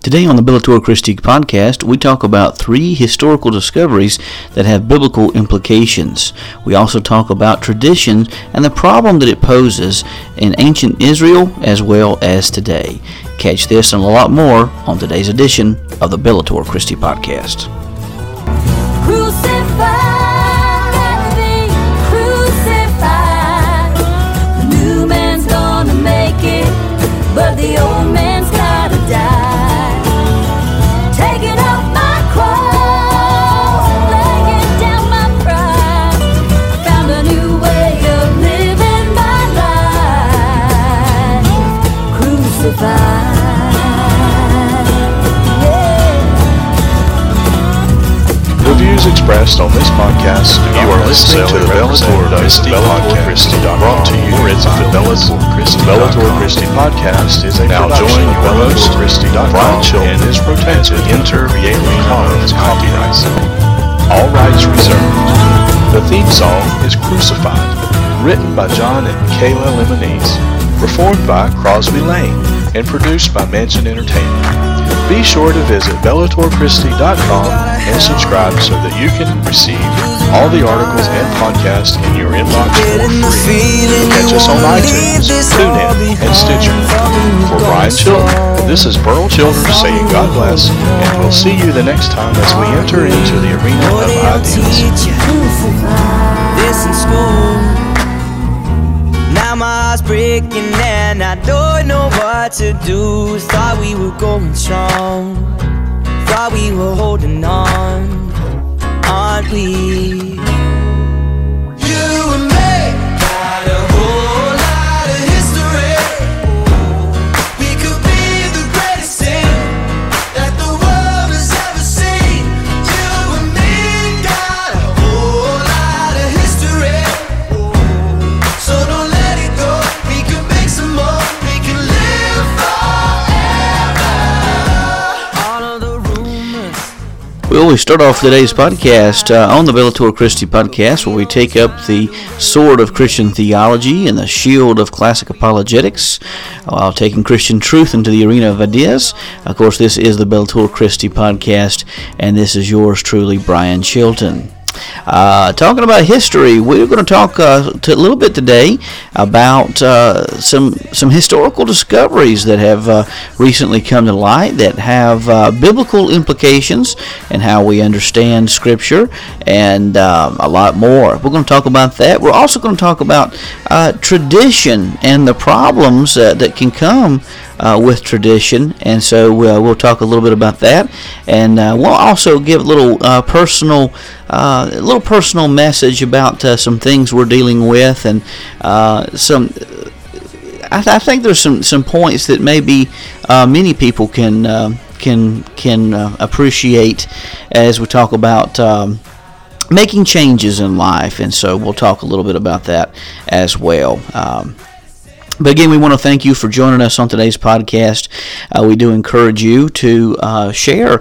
Today on the Bellator Christi Podcast, we talk about three historical discoveries that have biblical implications. We also talk about traditions and the problem that it poses in ancient Israel as well as today. Catch this and a lot more on today's edition of the Bellator Christi Podcast. Crucify. But the old man's gotta die. Taking off my cross, laying down my pride. Found a new way of living my life. Crucified. Yeah. The views expressed on this podcast do not necessarily represent those of Bellator Christi. Brought to you as the Bellator Christi. Bellator Christi Podcast is a now production of Bellator Christi. Brian Chilton is protected inter-creative commons copyrights. All rights reserved. The theme song is Crucified, written by John and Michaela Lemonese, performed by Crosby Lane, and produced by Mansion Entertainment. Be sure to visit bellatorchristi.com and subscribe so that you can receive all the articles and podcasts in your inbox for free. Catch us on iTunes, TuneIn, and Stitcher. For Brian Chilton, this is Burl Childers saying God bless, and we'll see you the next time as we enter into the arena of ideas. This in school. Now my heart's breaking and I don't know what to do. Thought we were going strong, thought we were holding on, aren't we? You and me got a whole lot of history. We could be the greatest thing that the world has ever seen. You and me got a whole lot of history, so don't let it go. We could make some more. We can live forever. All of the rumors. Well, we start off today's podcast on the Bellator Christi Podcast, where we take up the sword of Christian theology and the shield of classic apologetics while taking Christian truth into the arena of ideas. Of course, this is the Bellator Christi Podcast, and this is yours truly, Brian Chilton. Talking about history, we're going to talk a little bit today about some historical discoveries that have recently come to light that have biblical implications and how we understand Scripture and a lot more. We're going to talk about that. We're also going to talk about tradition and the problems that can come with tradition, and so we'll talk a little bit about that, and we'll also give a little personal message about some things we're dealing with, and I think there's some points that maybe many people can appreciate as we talk about making changes in life, and so we'll talk a little bit about that as well. But again, we want to thank you for joining us on today's podcast. We do encourage you to share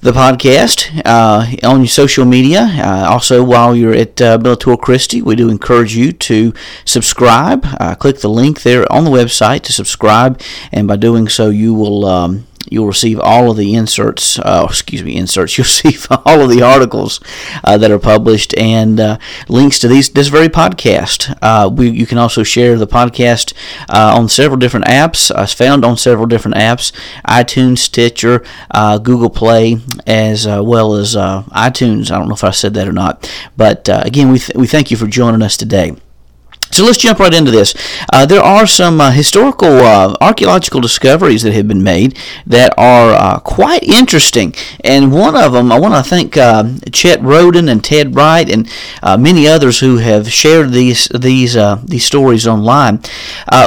the podcast on your social media. Also, while you're at Bellator Christi, we do encourage you to subscribe. Click the link there on the website to subscribe, and by doing so, you will... You'll receive all of the inserts. You'll receive all of the articles that are published and links to this very podcast. You can also share the podcast on several different apps. It's found on several different apps: iTunes, Stitcher, Google Play, as well as iTunes. I don't know if I said that or not, but again, we thank you for joining us today. So let's jump right into this. There are some historical archaeological discoveries that have been made that are quite interesting. And one of them, I want to thank Chet Roden and Ted Wright and many others who have shared these stories online.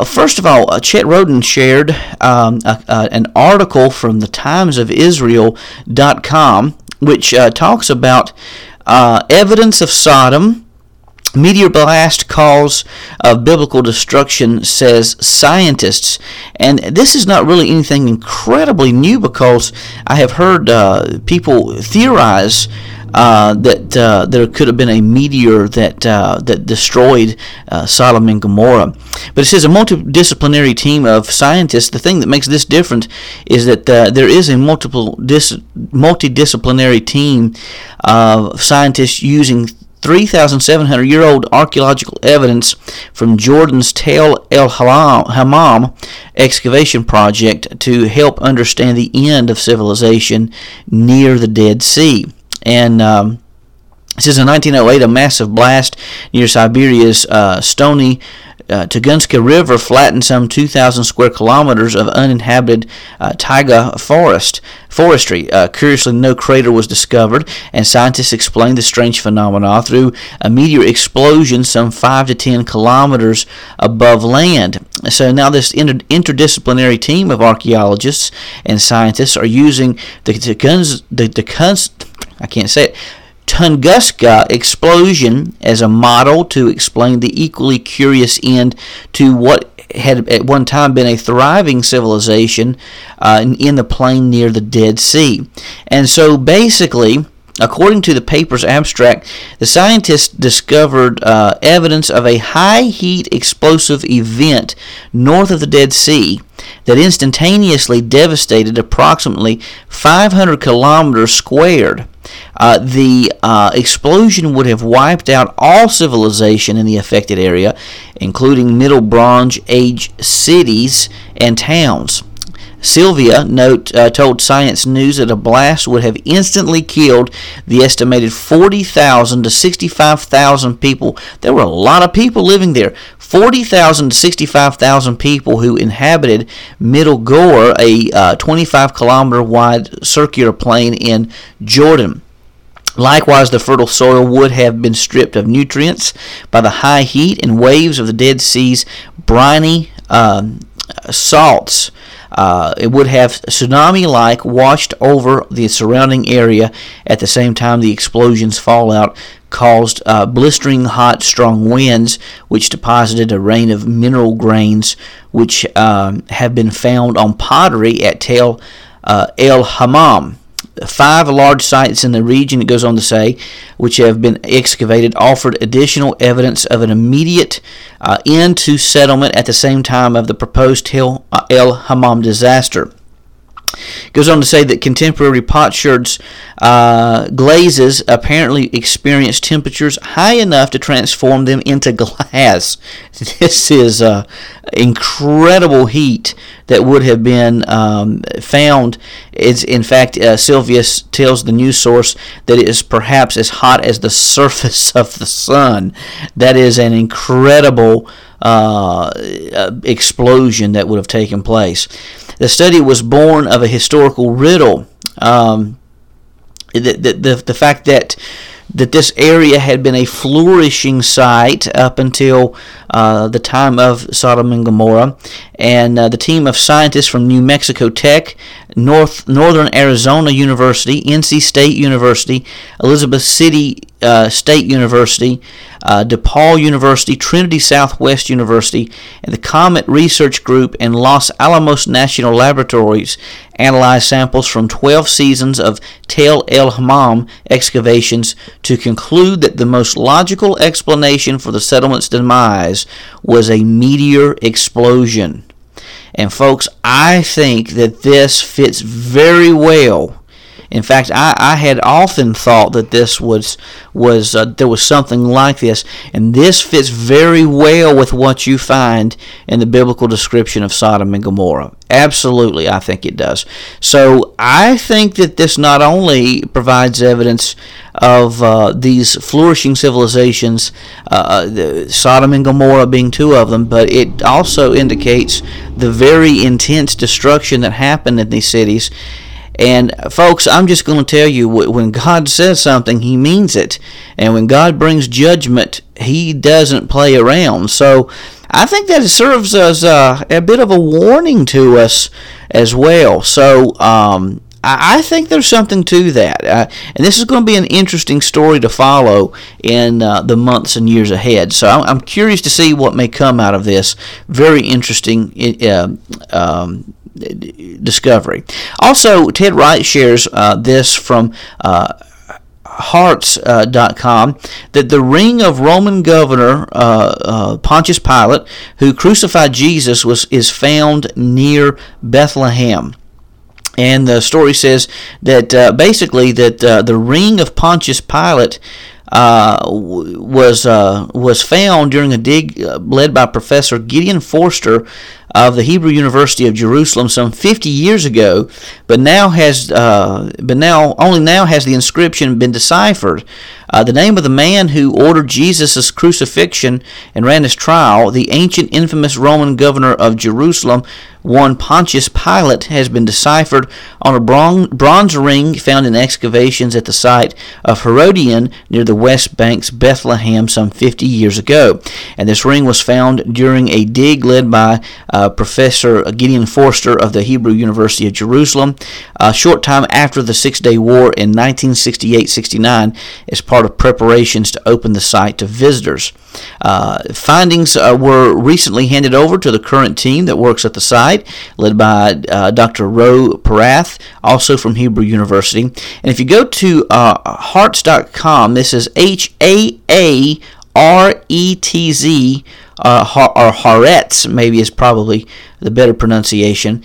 First of all, Chet Roden shared an article from the timesofisrael.com, which talks about evidence of Sodom Meteor blast cause of biblical destruction, says scientists. And this is not really anything incredibly new, because I have heard people theorize that there could have been a meteor that destroyed Sodom and Gomorrah. But it says a multidisciplinary team of scientists. The thing that makes this different is that there is a multidisciplinary team of scientists using 3,700-year-old archaeological evidence from Jordan's Tel el-Hammam excavation project to help understand the end of civilization near the Dead Sea. And it says in 1908, a massive blast near Siberia's stony Tunguska River flattened some 2,000 square kilometers of uninhabited taiga forestry. Curiously, no crater was discovered, and scientists explained the strange phenomena through a meteor explosion some 5 to 10 kilometers above land. So now this interdisciplinary team of archaeologists and scientists are using the Tunguska explosion as a model to explain the equally curious end to what had at one time been a thriving civilization in the plain near the Dead Sea. And so basically, according to the paper's abstract, the scientists discovered evidence of a high-heat explosive event north of the Dead Sea that instantaneously devastated approximately 500 kilometers squared. The explosion would have wiped out all civilization in the affected area, including Middle Bronze Age cities and towns. Sylvia told Science News that a blast would have instantly killed the estimated 40,000 to 65,000 people. There were a lot of people living there. 40,000 to 65,000 people who inhabited Middle Gore, a 25-kilometer wide circular plain in Jordan. Likewise, the fertile soil would have been stripped of nutrients by the high heat and waves of the Dead Sea's briny salts. It would have tsunami-like washed over the surrounding area. At the same time, the explosion's fallout caused blistering hot, strong winds, which deposited a rain of mineral grains, which have been found on pottery at Tel el-Hammam. 5 large sites in the region, it goes on to say, which have been excavated, offered additional evidence of an immediate end to settlement at the same time of the proposed Tel el-Hammam disaster. It goes on to say that contemporary potsherds glazes apparently experienced temperatures high enough to transform them into glass. This is incredible heat that would have been found. It's, in fact, Sylvius tells the news source that it is perhaps as hot as the surface of the sun. That is an incredible explosion that would have taken place. The study was born of a historical riddle. The fact that this area had been a flourishing site up until the time of Sodom and Gomorrah. And the team of scientists from New Mexico Tech, Northern Arizona University, NC State University, Elizabeth City State University, DePaul University, Trinity Southwest University, and the Comet Research Group and Los Alamos National Laboratories analyzed samples from 12 seasons of Tel el-Hammam excavations to conclude that the most logical explanation for the settlement's demise was a meteor explosion. And folks, I think that this fits very well. In fact, I had often thought that this was there was something like this, and this fits very well with what you find in the biblical description of Sodom and Gomorrah. Absolutely, I think it does. So I think that this not only provides evidence of these flourishing civilizations, Sodom and Gomorrah being two of them, but it also indicates the very intense destruction that happened in these cities. And folks, I'm just going to tell you, when God says something, He means it. And when God brings judgment, He doesn't play around. So I think that it serves as a bit of a warning to us as well. So I think there's something to that. And this is going to be an interesting story to follow in the months and years ahead. So I'm curious to see what may come out of this very interesting discovery. Also, Ted Wright shares this from Haaretz.com, that the ring of Roman governor Pontius Pilate, who crucified Jesus, is found near Bethlehem. And the story says that basically that the ring of Pontius Pilate was found during a dig led by Professor Gideon Forster of the Hebrew University of Jerusalem some 50 years ago, but now only has the inscription been deciphered. The name of the man who ordered Jesus' crucifixion and ran his trial, the ancient infamous Roman governor of Jerusalem, one Pontius Pilate, has been deciphered on a bronze ring found in excavations at the site of Herodion near the West Bank's Bethlehem some 50 years ago. And this ring was found during a dig led by Professor Gideon Forster of the Hebrew University of Jerusalem a short time after the Six-Day War in 1968-69 as part of preparations to open the site to visitors. Findings were recently handed over to the current team that works at the site, led by Dr. Roe Parath, also from Hebrew University. And if you go to Haaretz.com, this is Haaretz, or Haaretz maybe is probably the better pronunciation,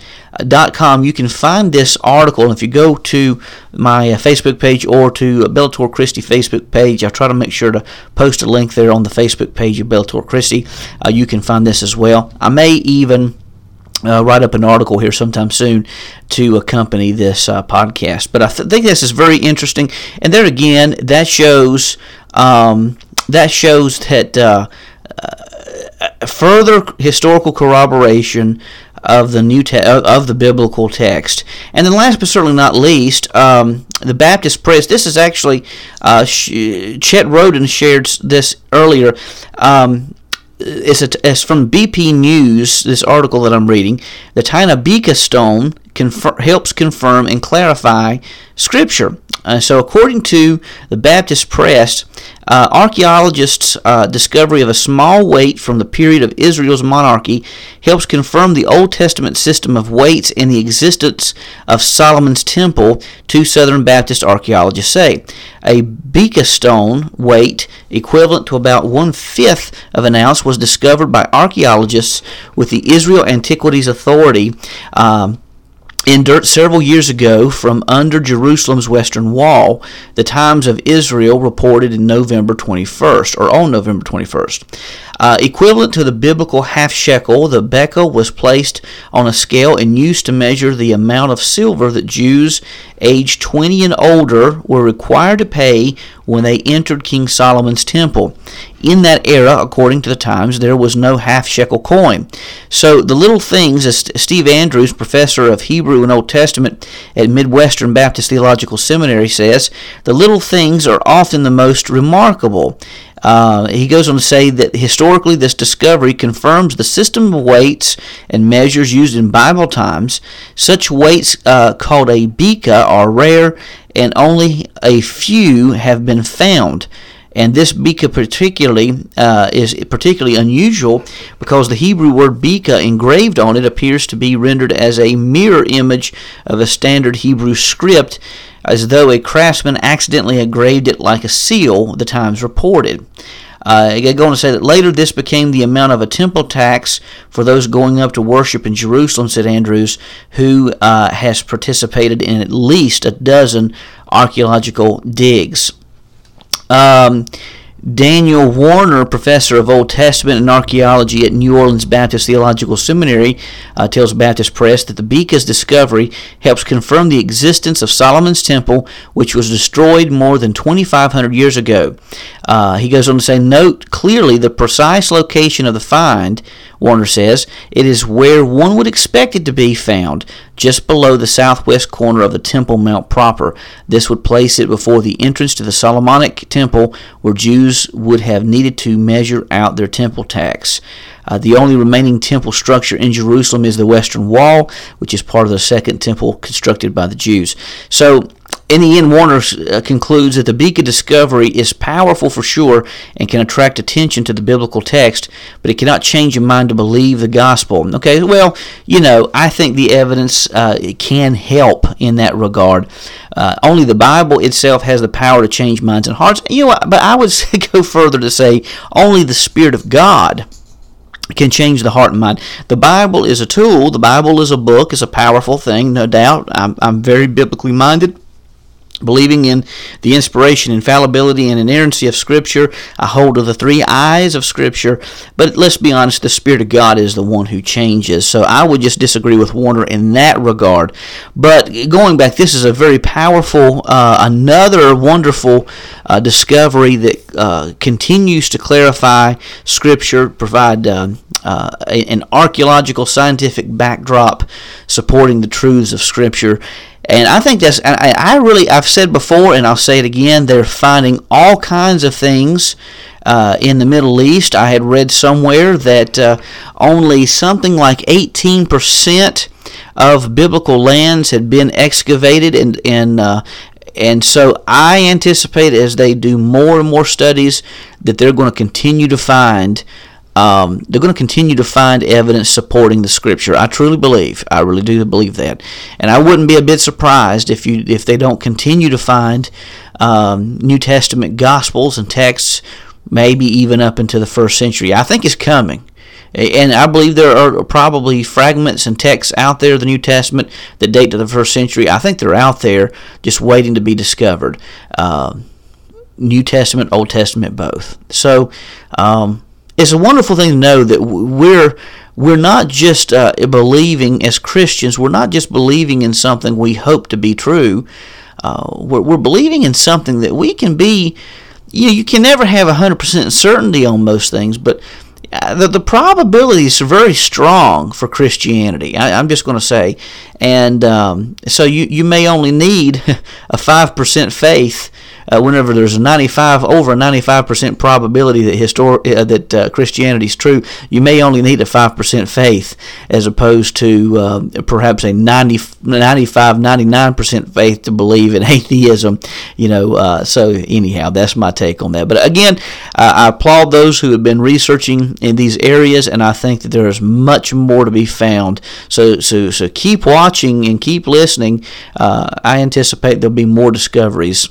.com. You can find this article, and if you go to my Facebook page or to Bellator Christi Facebook page, I try to make sure to post a link there on the Facebook page of Bellator Christi. You can find this as well. I may even write up an article here sometime soon to accompany this podcast. But I think this is very interesting, and there again, that shows that further historical corroboration of the of the biblical text. And then last but certainly not least, the Baptist Press. This is actually Chet Roden shared this earlier. It's from BP News, this article that I'm reading. The Tannaim stone helps confirm and clarify Scripture. So according to the Baptist Press, archaeologists' discovery of a small weight from the period of Israel's monarchy helps confirm the Old Testament system of weights and the existence of Solomon's temple, two Southern Baptist archaeologists say. A beka stone weight equivalent to about 1/5 of an ounce was discovered by archaeologists with the Israel Antiquities Authority in dirt several years ago from under Jerusalem's western wall, the Times of Israel reported in on November 21st. Equivalent to the biblical half shekel, the beka was placed on a scale and used to measure the amount of silver that Jews aged 20 and older were required to pay when they entered King Solomon's temple. In that era, according to the Times, there was no half shekel coin. So the little things, as Steve Andrews, professor of Hebrew and Old Testament at Midwestern Baptist Theological Seminary, says, the little things are often the most remarkable. He goes on to say that historically this discovery confirms the system of weights and measures used in Bible times. Such weights called a beka are rare, and only a few have been found. And this beka is particularly unusual because the Hebrew word beka engraved on it appears to be rendered as a mirror image of a standard Hebrew script, as though a craftsman accidentally engraved it like a seal, the Times reported. They go on to say that later this became the amount of a temple tax for those going up to worship in Jerusalem, said Andrews, who has participated in at least a dozen archaeological digs. Daniel Warner, professor of Old Testament and archaeology at New Orleans Baptist Theological Seminary, tells Baptist Press that the beka's discovery helps confirm the existence of Solomon's temple, which was destroyed more than 2,500 years ago. He goes on to say, note clearly the precise location of the find Warner says, it is where one would expect it to be found, just below the southwest corner of the Temple Mount proper. This would place it before the entrance to the Solomonic Temple, where Jews would have needed to measure out their temple tax. The only remaining temple structure in Jerusalem is the Western Wall, which is part of the Second Temple constructed by the Jews. So, in the end, Warner concludes that the Beak of Discovery is powerful for sure and can attract attention to the biblical text, but it cannot change your mind to believe the gospel. Okay, well, you know, I think the evidence can help in that regard. Only the Bible itself has the power to change minds and hearts. You know, but I would go further to say only the Spirit of God can change the heart and mind. The Bible is a tool. The Bible is a book. It's a powerful thing, no doubt. I'm very biblically minded, believing in the inspiration, infallibility, and inerrancy of Scripture. I hold to the three I's of Scripture. But let's be honest, the Spirit of God is the one who changes. So I would just disagree with Warner in that regard. But going back, this is a very powerful, another wonderful discovery that continues to clarify Scripture, provide an archaeological, scientific backdrop supporting the truths of Scripture. And I think that's, I've said before, and I'll say it again, they're finding all kinds of things in the Middle East. I had read somewhere that only something like 18% of biblical lands had been excavated, and so I anticipate as they do more and more studies that they're going to continue to find evidence supporting the Scripture. I truly believe. I really do believe that. And I wouldn't be a bit surprised if they don't continue to find New Testament Gospels and texts, maybe even up into the first century. I think it's coming. And I believe there are probably fragments and texts out there of the New Testament that date to the first century. I think they're out there just waiting to be discovered. New Testament, Old Testament, both. So, it's a wonderful thing to know that we're not just believing as Christians. We're not just believing in something we hope to be true. We're believing in something that we can be. You can never have 100% certainty on most things, but the probabilities are very strong for Christianity. I'm just going to say, and so you may only need a 5% faith. Whenever there's over a 95% probability that Christianity is true, you may only need a 5% faith as opposed to perhaps a 99% faith to believe in atheism. So anyhow, that's my take on that. But again, I applaud those who have been researching in these areas, and I think that there is much more to be found. So keep watching and keep listening. I anticipate there'll be more discoveries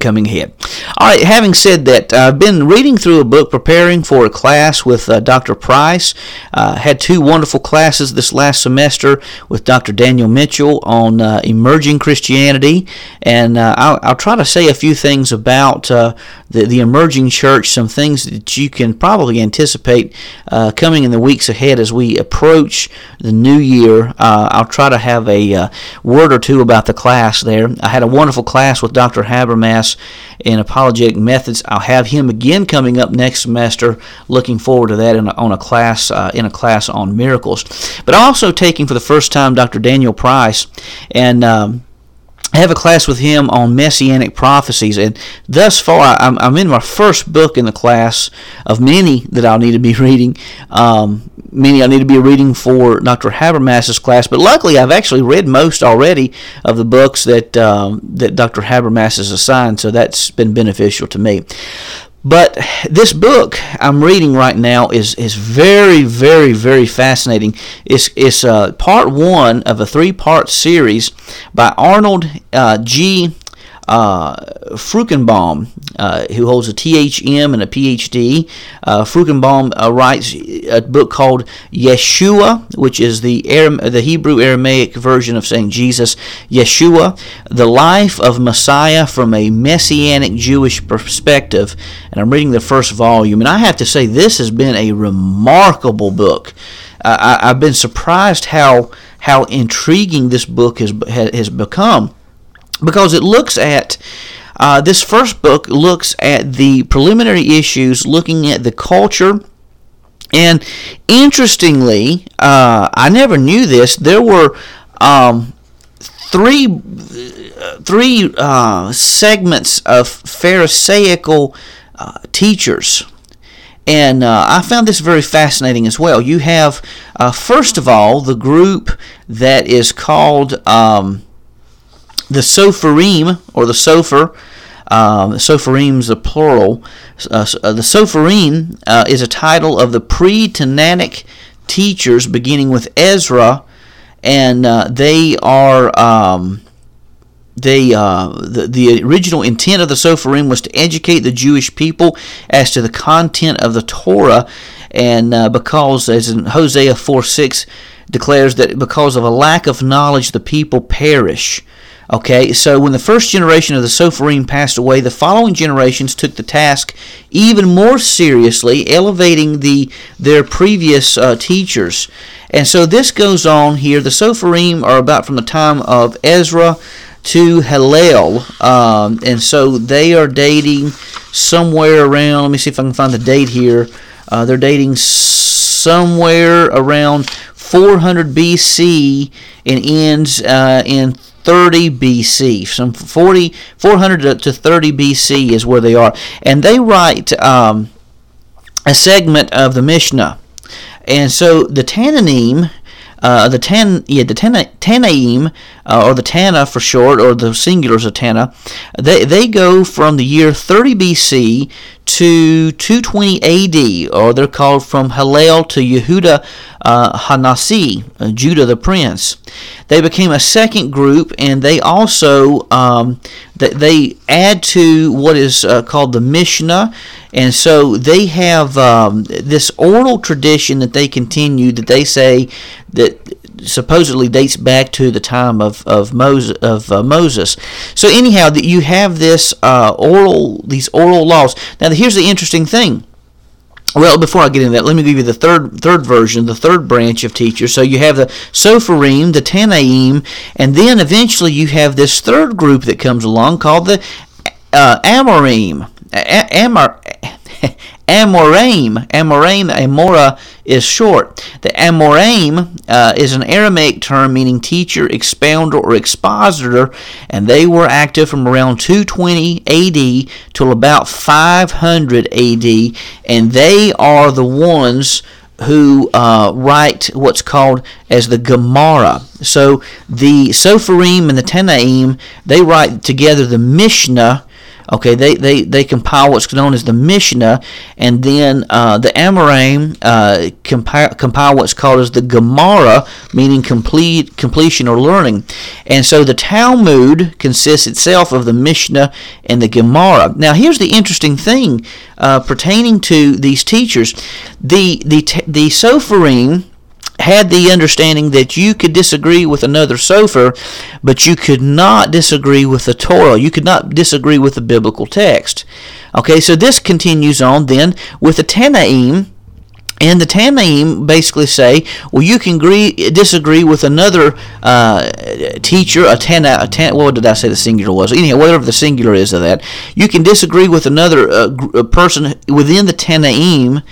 coming ahead. All right, having said that, I've been reading through a book, preparing for a class with Dr. Price. Had two wonderful classes this last semester with Dr. Daniel Mitchell on emerging Christianity, and I'll try to say a few things about the emerging church, some things that you can probably anticipate coming in the weeks ahead as we approach the new year. I'll try to have a word or two about the class there. I had a wonderful class with Dr. Habermas in apologetic methods. I'll have him again coming up next semester. Looking forward to that in a class on miracles. But also taking for the first time Dr. Daniel Price, and I have a class with him on messianic prophecies, and thus far I'm in my first book in the class of many that I'll need to be reading. Many I need to be reading for Dr. Habermas's class, but luckily I've actually read most already of the books that Dr. Habermas has assigned, so that's been beneficial to me. But this book I'm reading right now is very, very, very fascinating. It's part one of a three-part series by Arnold G. Fruchtenbaum, who holds a THM and a PhD. Fruchtenbaum writes a book called Yeshua, which is the Hebrew Aramaic version of saying Jesus. Yeshua, the life of Messiah from a Messianic Jewish perspective. And I'm reading the first volume, and I have to say this has been a remarkable book. I've been surprised how intriguing this book has become. Because it looks at, this first book looks at the preliminary issues, looking at the culture And interestingly, I never knew this, there were three segments of Pharisaical teachers. And I found this very fascinating as well. You have, first of all, the group that is called the Soferim, or the Sofer. Soferim is the plural. The Soferim is a title of the pre-Tananic teachers, beginning with Ezra, and they are... The original intent of the Soferim was to educate the Jewish people as to the content of the Torah, and because, as in Hosea 4:6 declares, that because of a lack of knowledge the people perish. Okay, so when the first generation of the Soferim passed away, the following generations took the task even more seriously, elevating their previous teachers. And so this goes on here. The Soferim are about from the time of Ezra to Hillel, and so they are dating somewhere around, let me see if I can find the date here, they're dating somewhere around 400 BC and ends in 30 BC, some 400 to 30 BC is where they are, and they write a segment of the Mishnah. And so the Tannaim, Tannaim, or the Tanna for short, or the singulars of Tanna, they go from the year 30 BC to 220 AD, or they're called from Hillel to Yehuda HaNasi, Judah the Prince. They became a second group, and they also they add to what is called the Mishnah, and so they have this oral tradition that they continue, that they say that supposedly dates back to the time of Moses. So anyhow, that you have this oral laws. Now here's the interesting thing. Well, before I get into that, let me give you the third version, the third branch of teachers. So you have the Soferim, the Tannaim, and then eventually you have this third group that comes along called the Amoraim. Amora is short. The Amoraim is an Aramaic term meaning teacher, expounder, or expositor, and they were active from around 220 A.D. till about 500 A.D., and they are the ones who write what's called as the Gemara. So the Soferim and the Tannaim, they write together the Mishnah. Okay, they compile what's known as the Mishnah, and then the Amoraim compile what's called as the Gemara, meaning completion or learning. And so the Talmud consists itself of the Mishnah and the Gemara. Now here's the interesting thing pertaining to these teachers. The Soferim had the understanding that you could disagree with another Sofer, but you could not disagree with the Torah. You could not disagree with the biblical text. Okay, so this continues on then with the Tannaim. And the Tannaim basically say, well, you can disagree with another teacher, what did I say the singular was? Anyhow, whatever the singular is of that, you can disagree with another person within the Tannaim,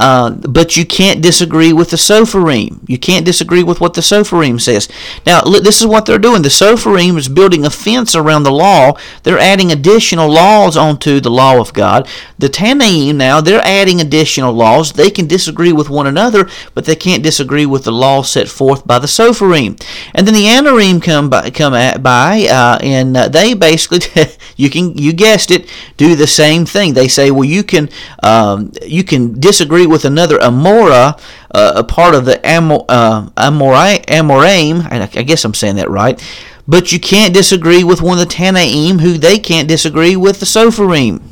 but you can't disagree with the Soferim. You can't disagree with what the Soferim says. Now, this is what they're doing. The Soferim is building a fence around the law. They're adding additional laws onto the law of God. The Tannaim now, they're adding additional laws. They can disagree with one another, but they can't disagree with the law set forth by the Soferim. And then the Amoraim come by, and they basically, you guessed it, do the same thing. They say, well, you can disagree with another Amora, a part of the Amoraim, and I guess I'm saying that right, but you can't disagree with one of the Tannaim, who they can't disagree with the Soferim.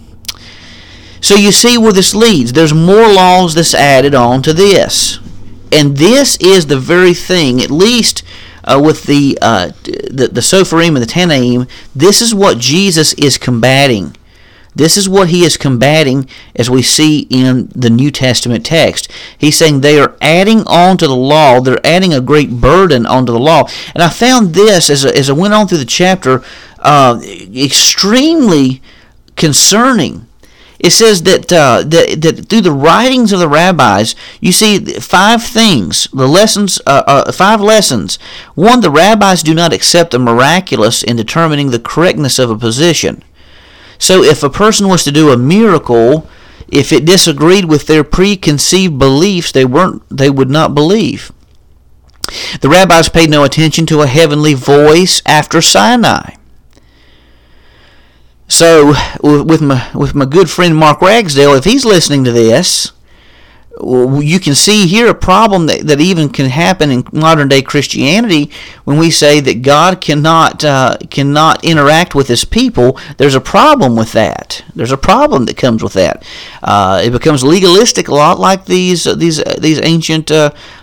So you see where this leads. There's more laws that's added on to this. And this is the very thing, at least with the Soferim and the Tannaim, this is what Jesus is combating. This is what he is combating as we see in the New Testament text. He's saying they are adding on to the law. They're adding a great burden onto the law. And I found this, as I went on through the chapter, extremely concerning. It says that that through the writings of the rabbis, you see five things, the lessons, five lessons. One, the rabbis do not accept the miraculous in determining the correctness of a position. So if a person was to do a miracle, if it disagreed with their preconceived beliefs, they would not believe. The rabbis paid no attention to a heavenly voice after Sinai. So, with my good friend Mark Ragsdale, if he's listening to this, you can see here a problem that even can happen in modern day Christianity when we say that God cannot interact with His people. There's a problem with that. There's a problem that comes with that. It becomes legalistic, a lot like these ancient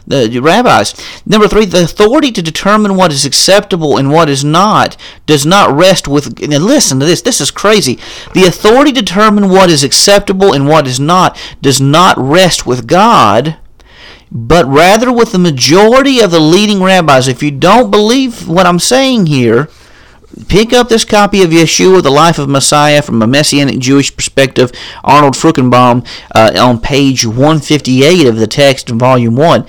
the rabbis. Number three, the authority to determine what is acceptable and what is not does not rest with. Now listen to this. This is crazy. The authority to determine what is acceptable and what is not does not rest with God, but rather with the majority of the leading rabbis. If you don't believe what I'm saying here, pick up this copy of Yeshua, The Life of Messiah from a Messianic Jewish Perspective, Arnold Fruchtenbaum, on page 158 of the text in Volume 1.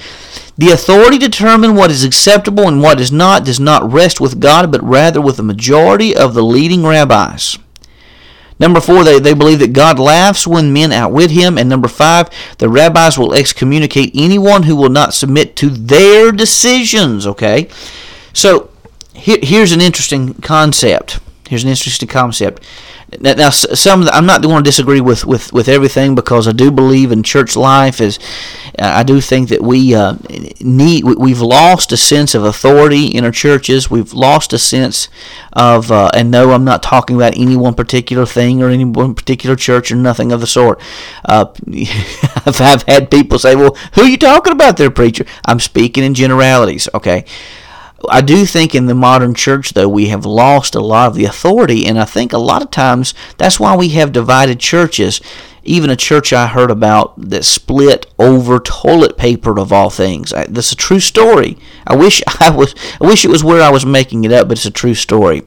The authority to determine what is acceptable and what is not does not rest with God, but rather with the majority of the leading rabbis. Number four, they believe that God laughs when men outwit Him. And number five, the rabbis will excommunicate anyone who will not submit to their decisions. Okay? So, here's an interesting concept. Now, I'm not going to disagree with everything, because I do believe in church life. I do think that we've lost a sense of authority in our churches. We've lost a sense of, and no, I'm not talking about any one particular thing or any one particular church or nothing of the sort. I've had people say, "Well, who are you talking about there, preacher?" I'm speaking in generalities, okay? I do think in the modern church, though, we have lost a lot of the authority, and I think a lot of times that's why we have divided churches. Even a church I heard about that split over toilet paper, of all things. That's a true story. I wish it was where I was making it up, but it's a true story.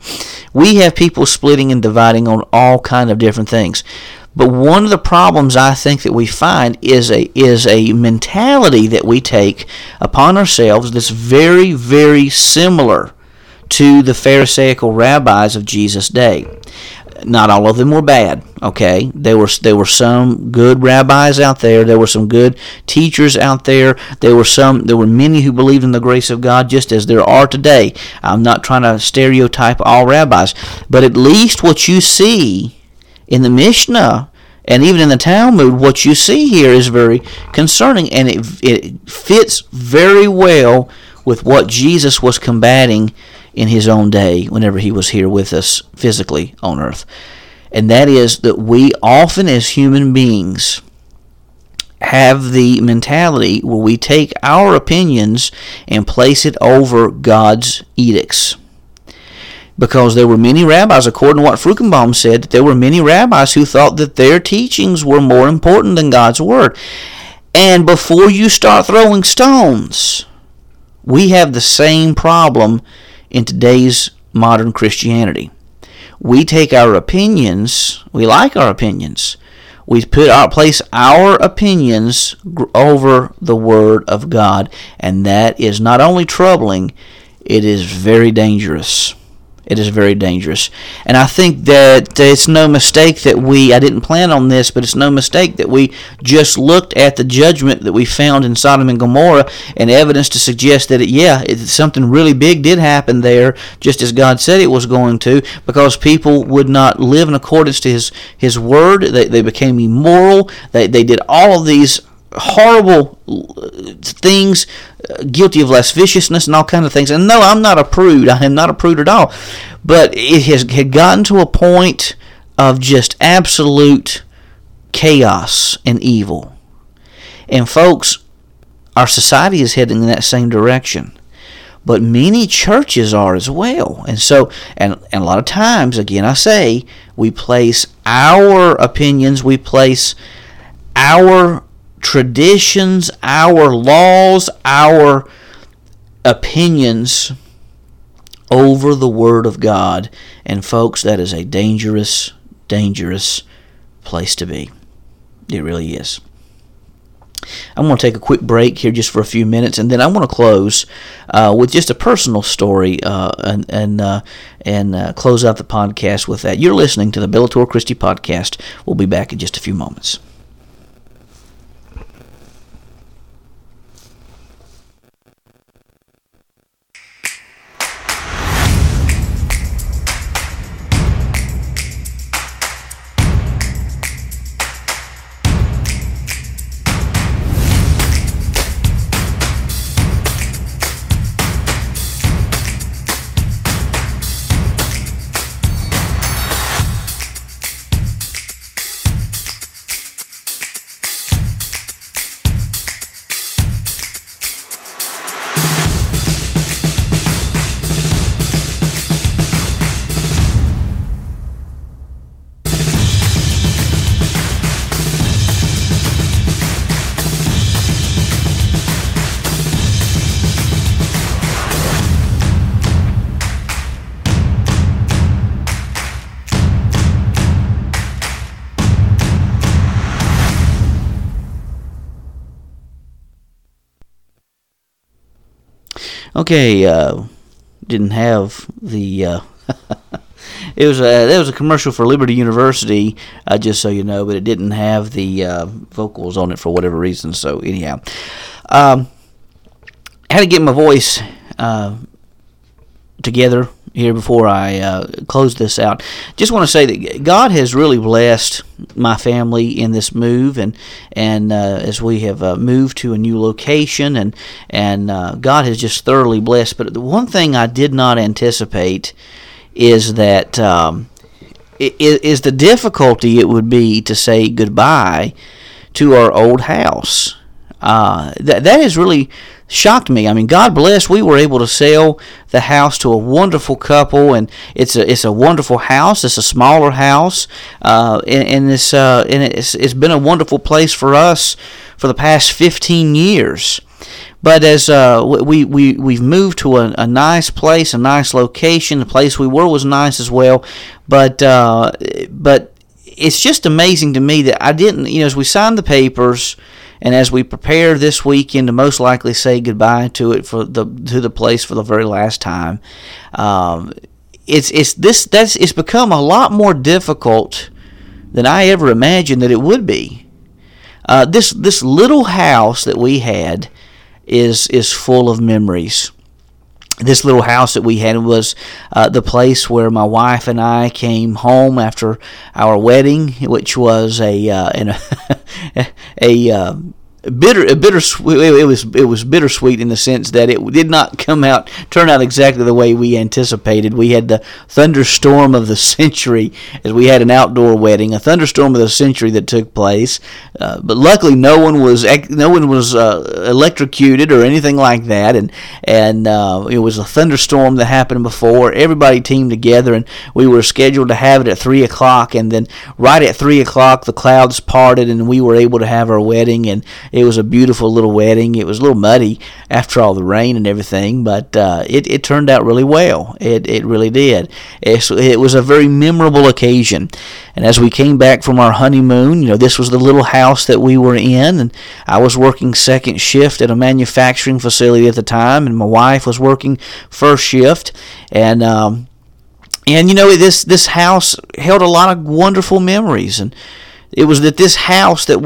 We have people splitting and dividing on all kind of different things. But one of the problems I think that we find is a mentality that we take upon ourselves that's very, very similar to the Pharisaical rabbis of Jesus' day. Not all of them were bad, okay? There were some good rabbis out there. There were some good teachers out there. There were many who believed in the grace of God, just as there are today. I'm not trying to stereotype all rabbis, but at least what you see in the Mishnah and even in the Talmud, what you see here is very concerning, and it fits very well with what Jesus was combating in His own day whenever He was here with us physically on earth. And that is that we often as human beings have the mentality where we take our opinions and place it over God's edicts. Because there were many rabbis, according to what Fruchtenbaum said, there were many rabbis who thought that their teachings were more important than God's Word. And before you start throwing stones, we have the same problem in today's modern Christianity. We take our opinions, we like our opinions, we place our opinions over the Word of God, and that is not only troubling, it is very dangerous. It is very dangerous. And I think that it's no mistake that I didn't plan on this, but it's no mistake that we just looked at the judgment that we found in Sodom and Gomorrah and evidence to suggest that, something really big did happen there, just as God said it was going to, because people would not live in accordance to His Word. They became immoral. They did all of these horrible things, guilty of lasciviousness and all kinds of things. And no, I'm not a prude. I am not a prude at all. But it had gotten to a point of just absolute chaos and evil. And folks, our society is heading in that same direction. But many churches are as well. And so, and a lot of times, again I say, we place our opinions, we place our traditions, our laws, our opinions over the Word of God. And folks, that is a dangerous, dangerous place to be. It really is. I'm going to take a quick break here just for a few minutes, and then I want to close with just a personal story and close out the podcast with that. You're listening to the Bellator Christi Podcast. We'll be back in just a few moments. Okay, didn't have the. It was a commercial for Liberty University, just so you know, but it didn't have the vocals on it for whatever reason. So anyhow, I had to get my voice together here before I close this out. Just want to say that God has really blessed my family in this move, and as we have moved to a new location, and God has just thoroughly blessed. But the one thing I did not anticipate is that is the difficulty it would be to say goodbye to our old house. That has really shocked me. I mean, God bless, we were able to sell the house to a wonderful couple, and it's a wonderful house. It's a smaller house, and it's been a wonderful place for us for the past 15 years. But as we've moved to a nice place, a nice location, the place we were was nice as well, but it's just amazing to me that I didn't, as we signed the papers. And as we prepare this weekend to most likely say goodbye to it to the place for the very last time, it's become a lot more difficult than I ever imagined that it would be. This little house that we had is full of memories. This little house that we had was the place where my wife and I came home after our wedding, which was bittersweet. It was bittersweet in the sense that it did not turn out exactly the way we anticipated. We had the thunderstorm of the century, as we had an outdoor wedding, a thunderstorm of the century that took place. But luckily, no one was electrocuted or anything like that. And it was a thunderstorm that happened before. Everybody teamed together, and we were scheduled to have it at 3 o'clock. And then right at 3 o'clock, the clouds parted, and we were able to have our wedding. And it was a beautiful little wedding. It was a little muddy after all the rain and everything, but it turned out really well. It really did. It was a very memorable occasion. And as we came back from our honeymoon, this was the little house that we were in, and I was working second shift at a manufacturing facility at the time, and my wife was working first shift, and this house held a lot of wonderful memories. And it was at this house that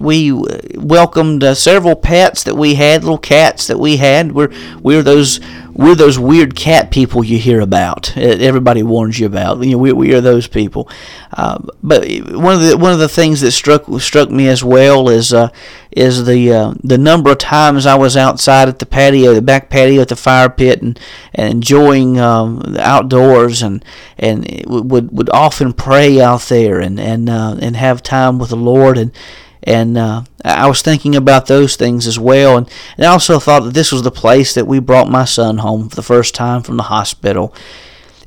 we welcomed several pets that we had, little cats that we had. We're those weird cat people you hear about. Everybody warns you about. We are those people. But one of the things that struck me as well is the number of times I was outside at the patio, the back patio at the fire pit, and enjoying the outdoors, and would often pray out there and have time with the Lord. And I was thinking about those things as well. And I also thought that this was the place that we brought my son home for the first time from the hospital.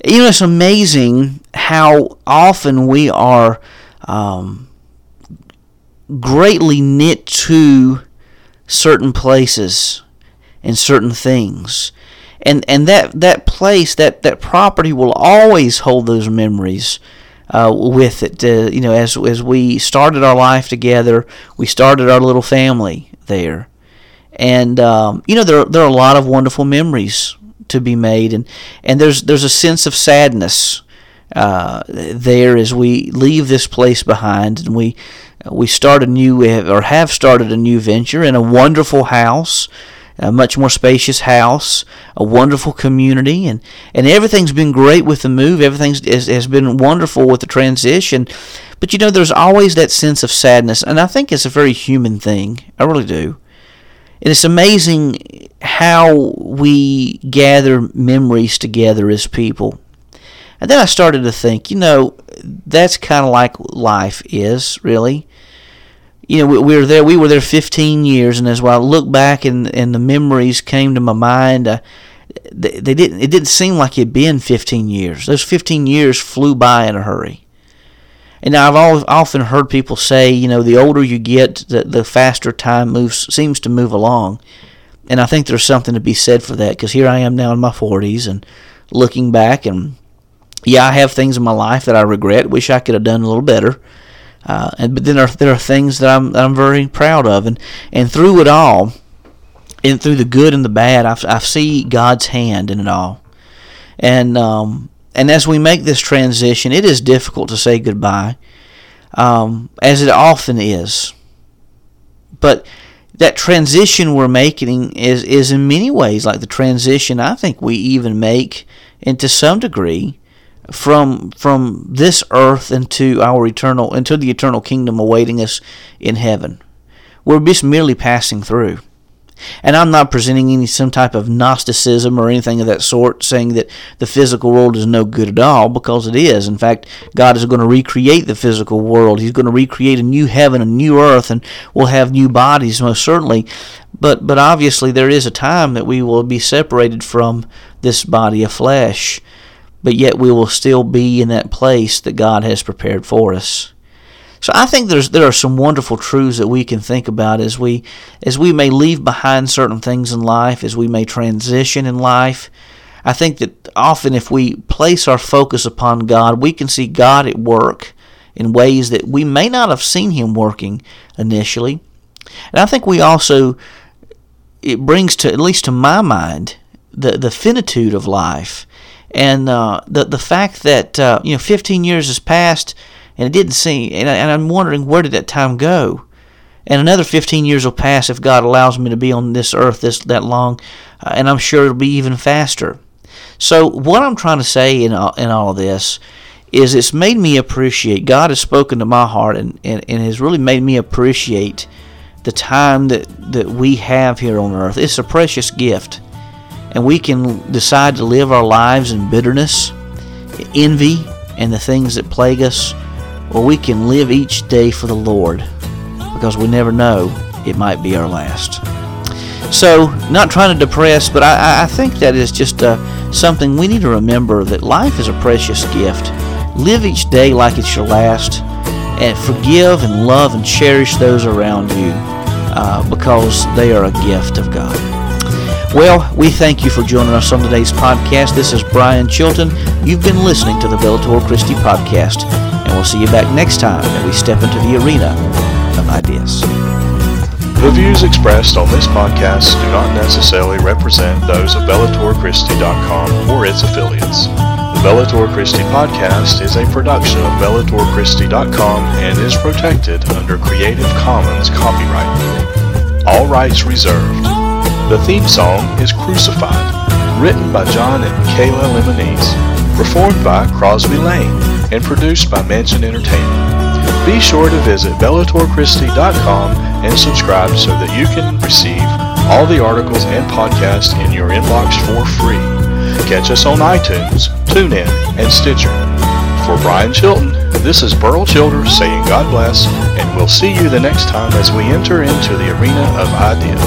It's amazing how often we are greatly knit to certain places and certain things. And that place, that property will always hold those memories with it. You know, as we started our life together, we started our little family there, and you know, there are a lot of wonderful memories to be made, and there's a sense of sadness there as we leave this place behind, and we start anew, or have started a new venture in a wonderful house, a much more spacious house, a wonderful community, and everything's been great with the move. Everything has been wonderful with the transition, but you know, there's always that sense of sadness, and I think it's a very human thing. I really do. And it's amazing how we gather memories together as people. And then I started to think, you know, that's kind of like life is, really. You know, we were there 15 years, and as I look back and the memories came to my mind, it didn't seem like it'd been 15 years. Those 15 years flew by in a hurry. And I've often heard people say, you know, the older you get, the faster time seems to move along. And I think there's something to be said for that, because here I am now in my 40s and looking back, and yeah, I have things in my life that I regret, wish I could have done a little better. But then there are things that I'm very proud of, and through it all, and through the good and the bad, I see God's hand in it all. And as we make this transition, it is difficult to say goodbye, as it often is. But that transition we're making is in many ways like the transition I think we even make, and to some degree, from this earth into the eternal kingdom awaiting us in heaven. We're just merely passing through. And I'm not presenting some type of Gnosticism or anything of that sort, saying that the physical world is no good at all, because it is. In fact, God is going to recreate the physical world. He's going to recreate a new heaven, a new earth, and we'll have new bodies, most certainly. But obviously there is a time that we will be separated from this body of flesh, but yet we will still be in that place that God has prepared for us. So I think there are some wonderful truths that we can think about as we may leave behind certain things in life, as we may transition in life. I think that often if we place our focus upon God, we can see God at work in ways that we may not have seen Him working initially. And I think it brings to, at least to my mind, the finitude of life, and the fact that 15 years has passed. And it didn't seem, and I'm wondering, where did that time go? And another 15 years will pass if God allows me to be on this earth that long, and I'm sure it'll be even faster. So what I'm trying to say in all of this is it's made me appreciate, God has spoken to my heart and has really made me appreciate the time that we have here on earth. It's a precious gift, and we can decide to live our lives in bitterness, envy, and the things that plague us, or we can live each day for the Lord, because we never know, it might be our last. So, not trying to depress, but I think that is just something we need to remember, that life is a precious gift. Live each day like it's your last, and forgive and love and cherish those around you, because they are a gift of God. Well, we thank you for joining us on today's podcast. This is Brian Chilton. You've been listening to the Bellator Christi Podcast. And we'll see you back next time that we step into the arena of ideas. The views expressed on this podcast do not necessarily represent those of BellatorChristi.com or its affiliates. The Bellator Christi Podcast is a production of BellatorChristi.com and is protected under Creative Commons copyright. All rights reserved. The theme song is Crucified, written by John and Michaela Lemonese, performed by Crosby Lane, and produced by Mansion Entertainment. Be sure to visit BellatorChristi.com and subscribe so that you can receive all the articles and podcasts in your inbox for free. Catch us on iTunes, TuneIn, and Stitcher. For Brian Chilton, this is Burl Childers saying God bless, and we'll see you the next time as we enter into the arena of ideas.